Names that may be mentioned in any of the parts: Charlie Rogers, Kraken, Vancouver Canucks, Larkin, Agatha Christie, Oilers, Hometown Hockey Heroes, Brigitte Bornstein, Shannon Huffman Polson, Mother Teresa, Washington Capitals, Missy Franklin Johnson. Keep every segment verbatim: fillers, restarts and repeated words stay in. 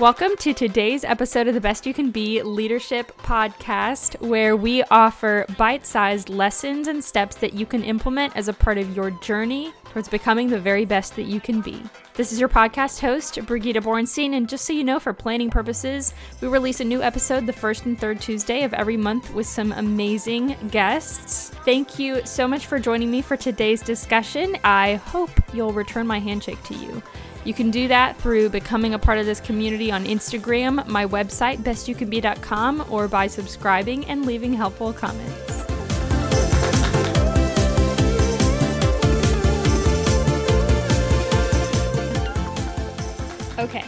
Welcome to today's episode of the Best You Can Be Leadership Podcast, where we offer bite-sized lessons and steps that you can implement as a part of your journey towards becoming the very best that you can be. This is your podcast host, Brigitte Bornstein, and just so you know, for planning purposes, we release a new episode the first and third Tuesday of every month with some amazing guests. Thank you so much for joining me for today's discussion. I hope you'll return my handshake to you. You can do that through becoming a part of this community on Instagram, my website, best you can be dot com, or by subscribing and leaving helpful comments. Okay,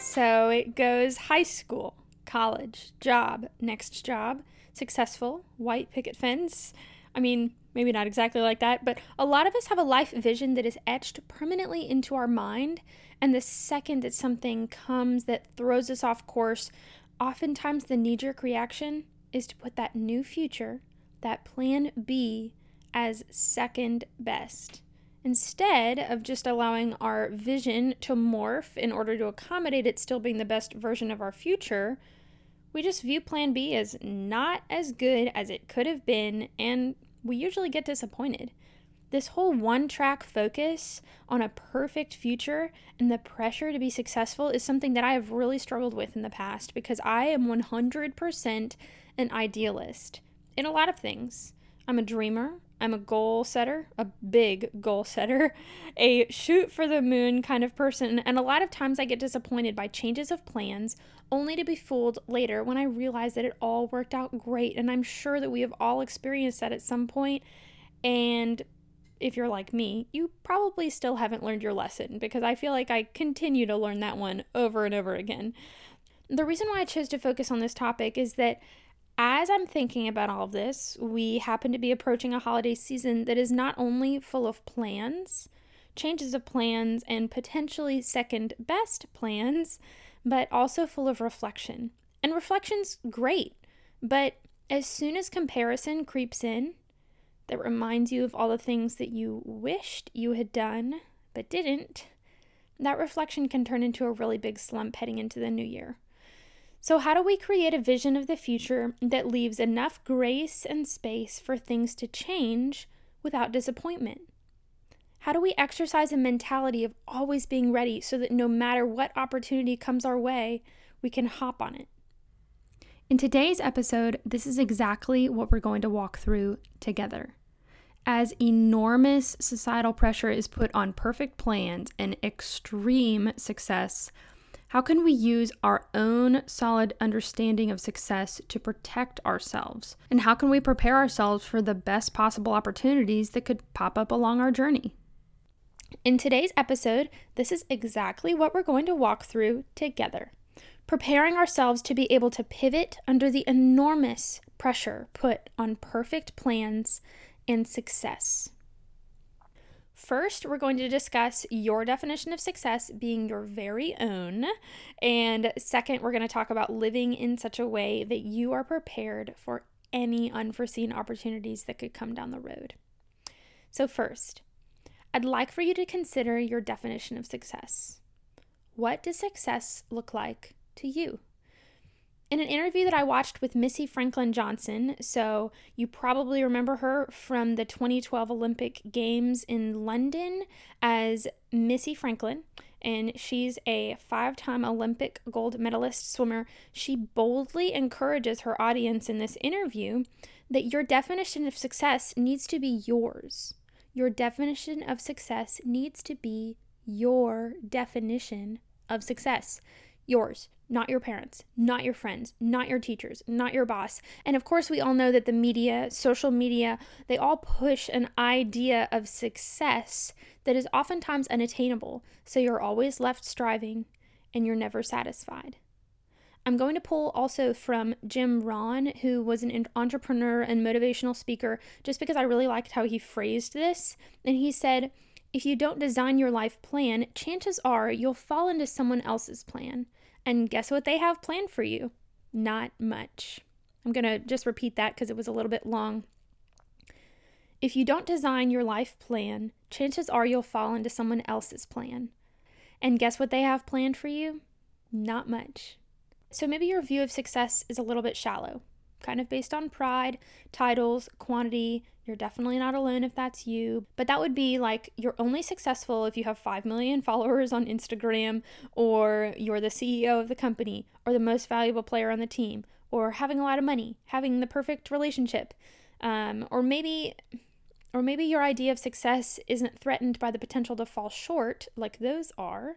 so it goes high school, college, job, next job, successful, white picket fence. I mean, maybe not exactly like that, but a lot of us have a life vision that is etched permanently into our mind, and the second that something comes that throws us off course, oftentimes the knee-jerk reaction is to put that new future, that plan B, as second best, instead of just allowing our vision to morph in order to accommodate it still being the best version of our future. We just view plan B as not as good as it could have been, and we usually get disappointed. This whole one-track focus on a perfect future and the pressure to be successful is something that I have really struggled with in the past because I am one hundred percent an idealist in a lot of things. I'm a dreamer. I'm a goal setter, a big goal setter, a shoot for the moon kind of person, and a lot of times I get disappointed by changes of plans only to be fooled later when I realize that it all worked out great, and I'm sure that we have all experienced that at some point, and if you're like me, you probably still haven't learned your lesson because I feel like I continue to learn that one over and over again. The reason why I chose to focus on this topic is that as I'm thinking about all of this, we happen to be approaching a holiday season that is not only full of plans, changes of plans, and potentially second best plans, but also full of reflection. And reflection's great, but as soon as comparison creeps in, that reminds you of all the things that you wished you had done but didn't, that reflection can turn into a really big slump heading into the new year. So how do we create a vision of the future that leaves enough grace and space for things to change without disappointment? How do we exercise a mentality of always being ready so that no matter what opportunity comes our way, we can hop on it? In today's episode, this is exactly what we're going to walk through together. As enormous societal pressure is put on perfect plans and extreme success, how can we use our own solid understanding of success to protect ourselves? And how can we prepare ourselves for the best possible opportunities that could pop up along our journey? In today's episode, this is exactly what we're going to walk through together. Preparing ourselves to be able to pivot under the enormous pressure put on perfect plans and success. First, we're going to discuss your definition of success being your very own. And second, we're going to talk about living in such a way that you are prepared for any unforeseen opportunities that could come down the road. So first, I'd like for you to consider your definition of success. What does success look like to you? In an interview that I watched with Missy Franklin Johnson, so you probably remember her from the twenty twelve Olympic Games in London as Missy Franklin, and she's a five-time Olympic gold medalist swimmer. She boldly encourages her audience in this interview that your definition of success needs to be yours. Your definition of success needs to be your definition of success. Yours. Not your parents, not your friends, not your teachers, not your boss. And of course, we all know that the media, social media, they all push an idea of success that is oftentimes unattainable. So you're always left striving and you're never satisfied. I'm going to pull also from Jim Rohn, who was an entrepreneur and motivational speaker, just because I really liked how he phrased this. And he said, if you don't design your life plan, chances are you'll fall into someone else's plan. And guess what they have planned for you? Not much. I'm going to just repeat that because it was a little bit long. If you don't design your life plan, chances are you'll fall into someone else's plan. And guess what they have planned for you? Not much. So maybe your view of success is a little bit shallow, kind of based on pride, titles, quantity. You're definitely not alone if that's you, but that would be like, you're only successful if you have five million followers on Instagram, or you're the C E O of the company, or the most valuable player on the team, or having a lot of money, having the perfect relationship. Um, or maybe, or maybe your idea of success isn't threatened by the potential to fall short, like those are.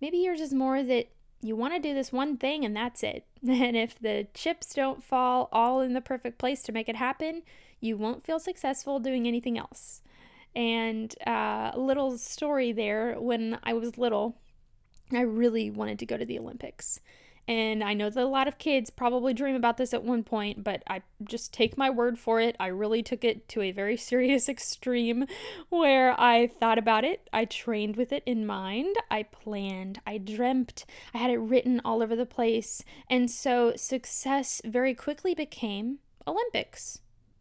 Maybe yours is more that you want to do this one thing and that's it. And if the chips don't fall all in the perfect place to make it happen, you won't feel successful doing anything else. And uh, a little story there, when I was little, I really wanted to go to the Olympics. And I know that a lot of kids probably dream about this at one point, but I just take my word for it. I really took it to a very serious extreme where I thought about it. I trained with it in mind. I planned. I dreamt. I had it written all over the place. And so success very quickly became Olympics.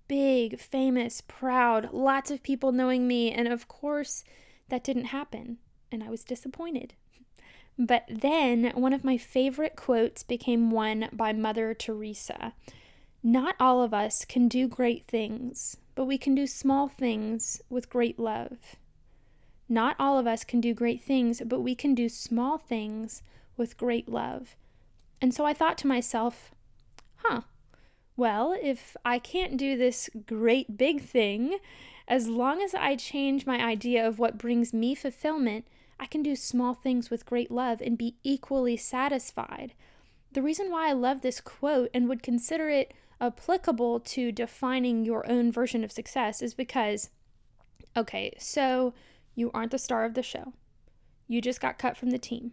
Big, famous, proud, lots of people knowing me. And of course, that didn't happen. And I was disappointed. But then one of my favorite quotes became one by Mother Teresa. Not all of us can do great things, but we can do small things with great love. Not all of us can do great things, but we can do small things with great love. And so I thought to myself, huh, well, if I can't do this great big thing, as long as I change my idea of what brings me fulfillment, I can do small things with great love and be equally satisfied. The reason why I love this quote and would consider it applicable to defining your own version of success is because, okay, so you aren't the star of the show. You just got cut from the team.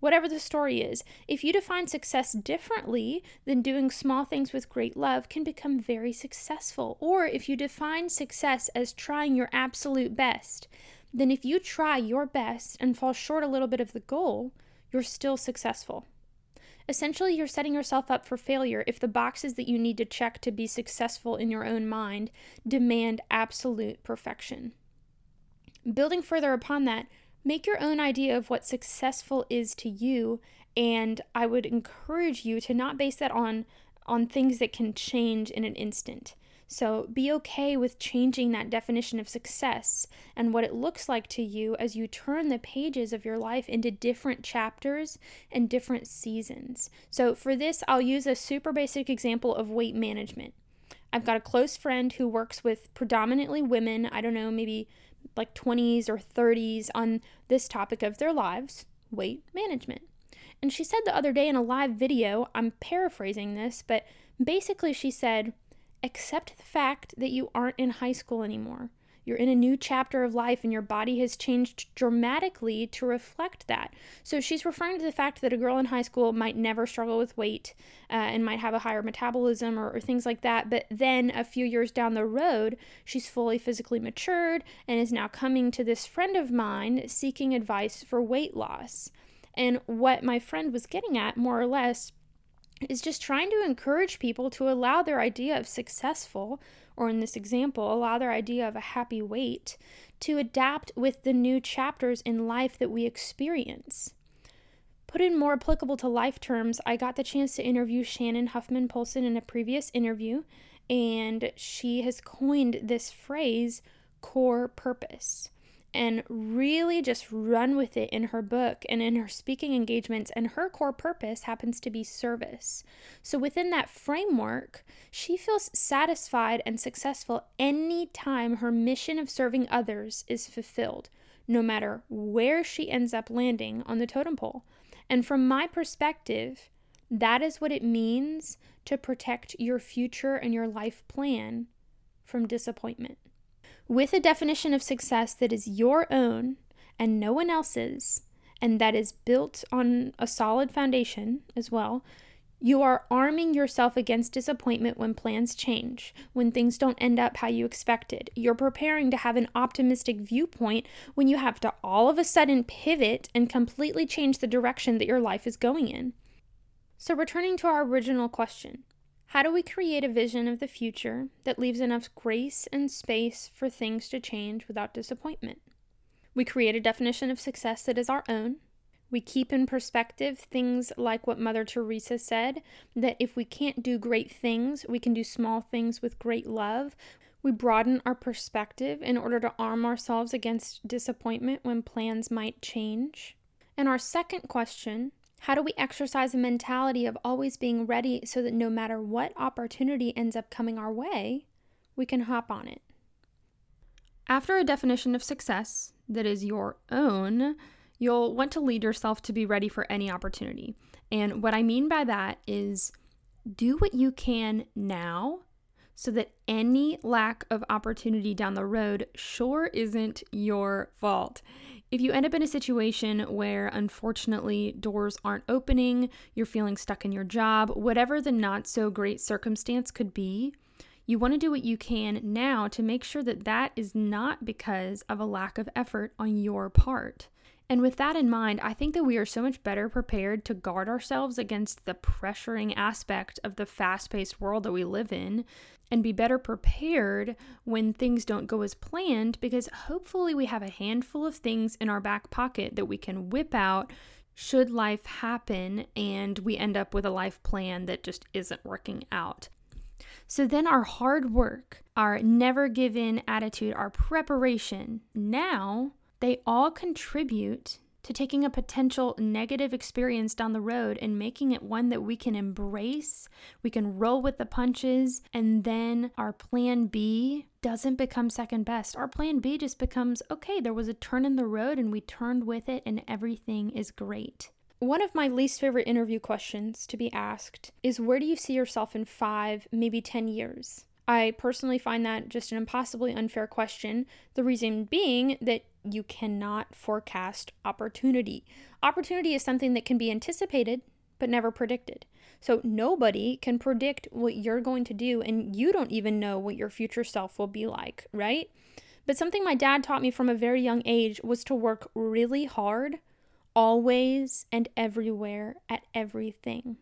Whatever the story is, if you define success differently, then doing small things with great love can become very successful. Or if you define success as trying your absolute best, then if you try your best and fall short a little bit of the goal, you're still successful. Essentially, you're setting yourself up for failure if the boxes that you need to check to be successful in your own mind demand absolute perfection. Building further upon that, make your own idea of what successful is to you, and I would encourage you to not base that on, on things that can change in an instant. So be okay with changing that definition of success and what it looks like to you as you turn the pages of your life into different chapters and different seasons. So for this, I'll use a super basic example of weight management. I've got a close friend who works with predominantly women, I don't know, maybe like twenties or thirties, on this topic of their lives, weight management. And she said the other day in a live video, I'm paraphrasing this, but basically she said, accept the fact that you aren't in high school anymore. You're in a new chapter of life and your body has changed dramatically to reflect that. So she's referring to the fact that a girl in high school might never struggle with weight uh, and might have a higher metabolism or, or things like that. But then a few years down the road, she's fully physically matured and is now coming to this friend of mine seeking advice for weight loss. And what my friend was getting at, more or less, is just trying to encourage people to allow their idea of successful, or in this example, allow their idea of a happy weight, to adapt with the new chapters in life that we experience. Put in more applicable to life terms, I got the chance to interview Shannon Huffman Polson in a previous interview, and she has coined this phrase, core purpose, and really just run with it in her book and in her speaking engagements. And her core purpose happens to be service. So within that framework, she feels satisfied and successful any time her mission of serving others is fulfilled, no matter where she ends up landing on the totem pole. And from my perspective, that is what it means to protect your future and your life plan from disappointment. With a definition of success that is your own and no one else's, and that is built on a solid foundation as well, you are arming yourself against disappointment when plans change, when things don't end up how you expected. You're preparing to have an optimistic viewpoint when you have to all of a sudden pivot and completely change the direction that your life is going in. So returning to our original question, how do we create a vision of the future that leaves enough grace and space for things to change without disappointment? We create a definition of success that is our own. We keep in perspective things like what Mother Teresa said, that if we can't do great things, we can do small things with great love. We broaden our perspective in order to arm ourselves against disappointment when plans might change. And our second question, how do we exercise a mentality of always being ready so that no matter what opportunity ends up coming our way, we can hop on it? After a definition of success that is your own, you'll want to lead yourself to be ready for any opportunity. And what I mean by that is do what you can now so that any lack of opportunity down the road sure isn't your fault. If you end up in a situation where, unfortunately, doors aren't opening, you're feeling stuck in your job, whatever the not-so-great circumstance could be, you want to do what you can now to make sure that that is not because of a lack of effort on your part. And with that in mind, I think that we are so much better prepared to guard ourselves against the pressuring aspect of the fast-paced world that we live in and be better prepared when things don't go as planned, because hopefully we have a handful of things in our back pocket that we can whip out should life happen and we end up with a life plan that just isn't working out. So then our hard work, our never-give-in attitude, our preparation now, they all contribute to taking a potential negative experience down the road and making it one that we can embrace, we can roll with the punches, and then our plan B doesn't become second best. Our plan B just becomes, okay, there was a turn in the road and we turned with it and everything is great. One of my least favorite interview questions to be asked is, where do you see yourself in five, maybe ten years? I personally find that just an impossibly unfair question, the reason being that you cannot forecast opportunity. Opportunity is something that can be anticipated, but never predicted. So nobody can predict what you're going to do, and you don't even know what your future self will be like, right? But something my dad taught me from a very young age was to work really hard, always and everywhere at everything.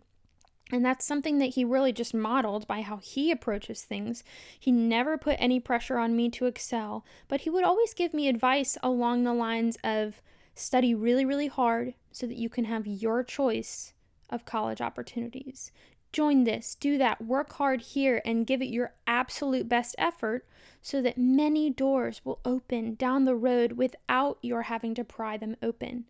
And that's something that he really just modeled by how he approaches things. He never put any pressure on me to excel, but he would always give me advice along the lines of study really, really hard so that you can have your choice of college opportunities. Join this, do that, work hard here, and give it your absolute best effort so that many doors will open down the road without your having to pry them open.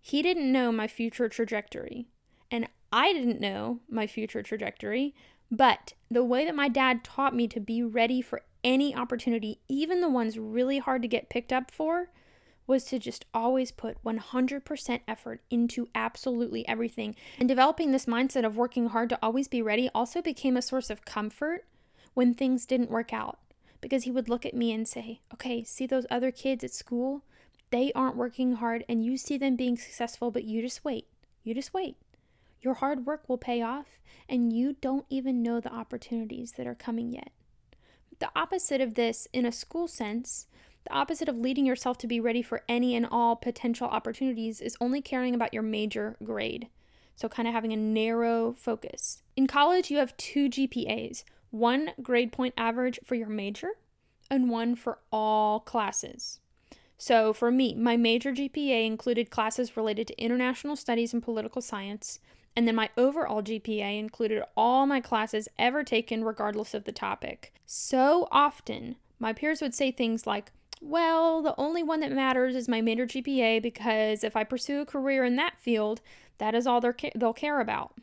He didn't know my future trajectory, and I didn't know my future trajectory, but the way that my dad taught me to be ready for any opportunity, even the ones really hard to get picked up for, was to just always put one hundred percent effort into absolutely everything. And developing this mindset of working hard to always be ready also became a source of comfort when things didn't work out, because he would look at me and say, okay, see those other kids at school? They aren't working hard and you see them being successful, but you just wait, you just wait. Your hard work will pay off, and you don't even know the opportunities that are coming yet. The opposite of this, in a school sense, the opposite of leading yourself to be ready for any and all potential opportunities is only caring about your major grade. So kind of having a narrow focus. In college, you have two G P As, one grade point average for your major and one for all classes. So for me, my major G P A included classes related to international studies and political science, and then my overall G P A included all my classes ever taken regardless of the topic. So often, my peers would say things like, well, the only one that matters is my major G P A because if I pursue a career in that field, that is all they're ca- they'll care about.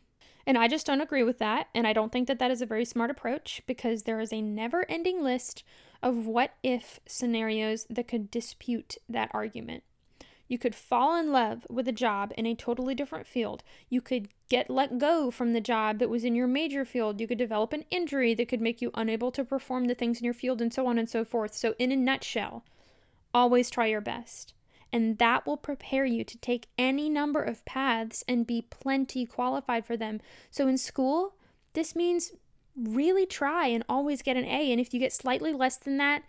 And I just don't agree with that, and I don't think that that is a very smart approach because there is a never-ending list of what-if scenarios that could dispute that argument. You could fall in love with a job in a totally different field. You could get let go from the job that was in your major field. You could develop an injury that could make you unable to perform the things in your field and so on and so forth. So in a nutshell, always try your best. And that will prepare you to take any number of paths and be plenty qualified for them. So in school, this means really try and always get an A. And if you get slightly less than that,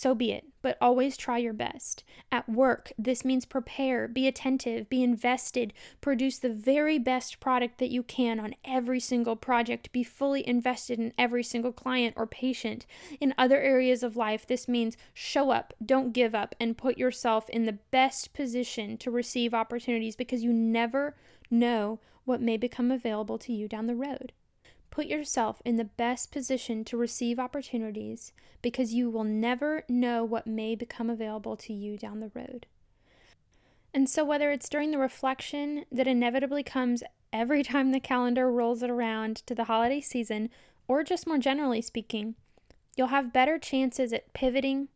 so be it, but always try your best. At work, this means prepare, be attentive, be invested, produce the very best product that you can on every single project, be fully invested in every single client or patient. In other areas of life, this means show up, don't give up, and put yourself in the best position to receive opportunities because you never know what may become available to you down the road. Put yourself in the best position to receive opportunities because you will never know what may become available to you down the road. And so whether it's during the reflection that inevitably comes every time the calendar rolls around to the holiday season, or just more generally speaking, you'll have better chances at pivoting,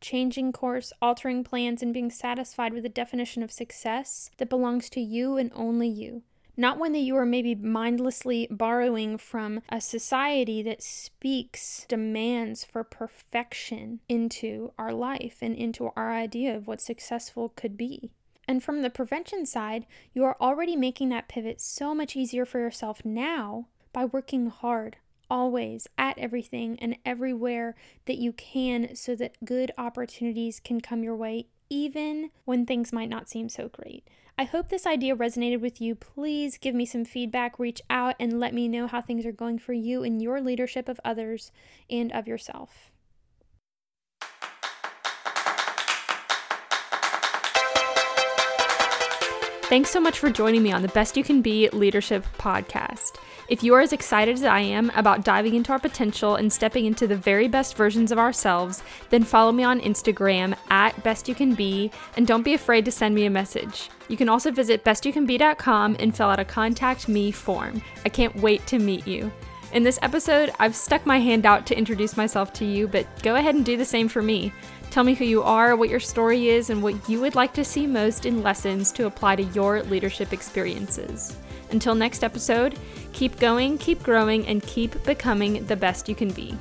changing course, altering plans, and being satisfied with a definition of success that belongs to you and only you. Not one that you are maybe mindlessly borrowing from a society that speaks demands for perfection into our life and into our idea of what successful could be. And from the prevention side, you are already making that pivot so much easier for yourself now by working hard, always, at everything and everywhere that you can so that good opportunities can come your way even when things might not seem so great. I hope this idea resonated with you. Please give me some feedback, reach out, and let me know how things are going for you in your leadership of others and of yourself. Thanks so much for joining me on the Best You Can Be Leadership Podcast. If you are as excited as I am about diving into our potential and stepping into the very best versions of ourselves, then follow me on Instagram at bestyoucanbe, and don't be afraid to send me a message. You can also visit best you can be dot com and fill out a contact me form. I can't wait to meet you. In this episode, I've stuck my hand out to introduce myself to you, but go ahead and do the same for me. Tell me who you are, what your story is, and what you would like to see most in lessons to apply to your leadership experiences. Until next episode, keep going, keep growing, and keep becoming the best you can be.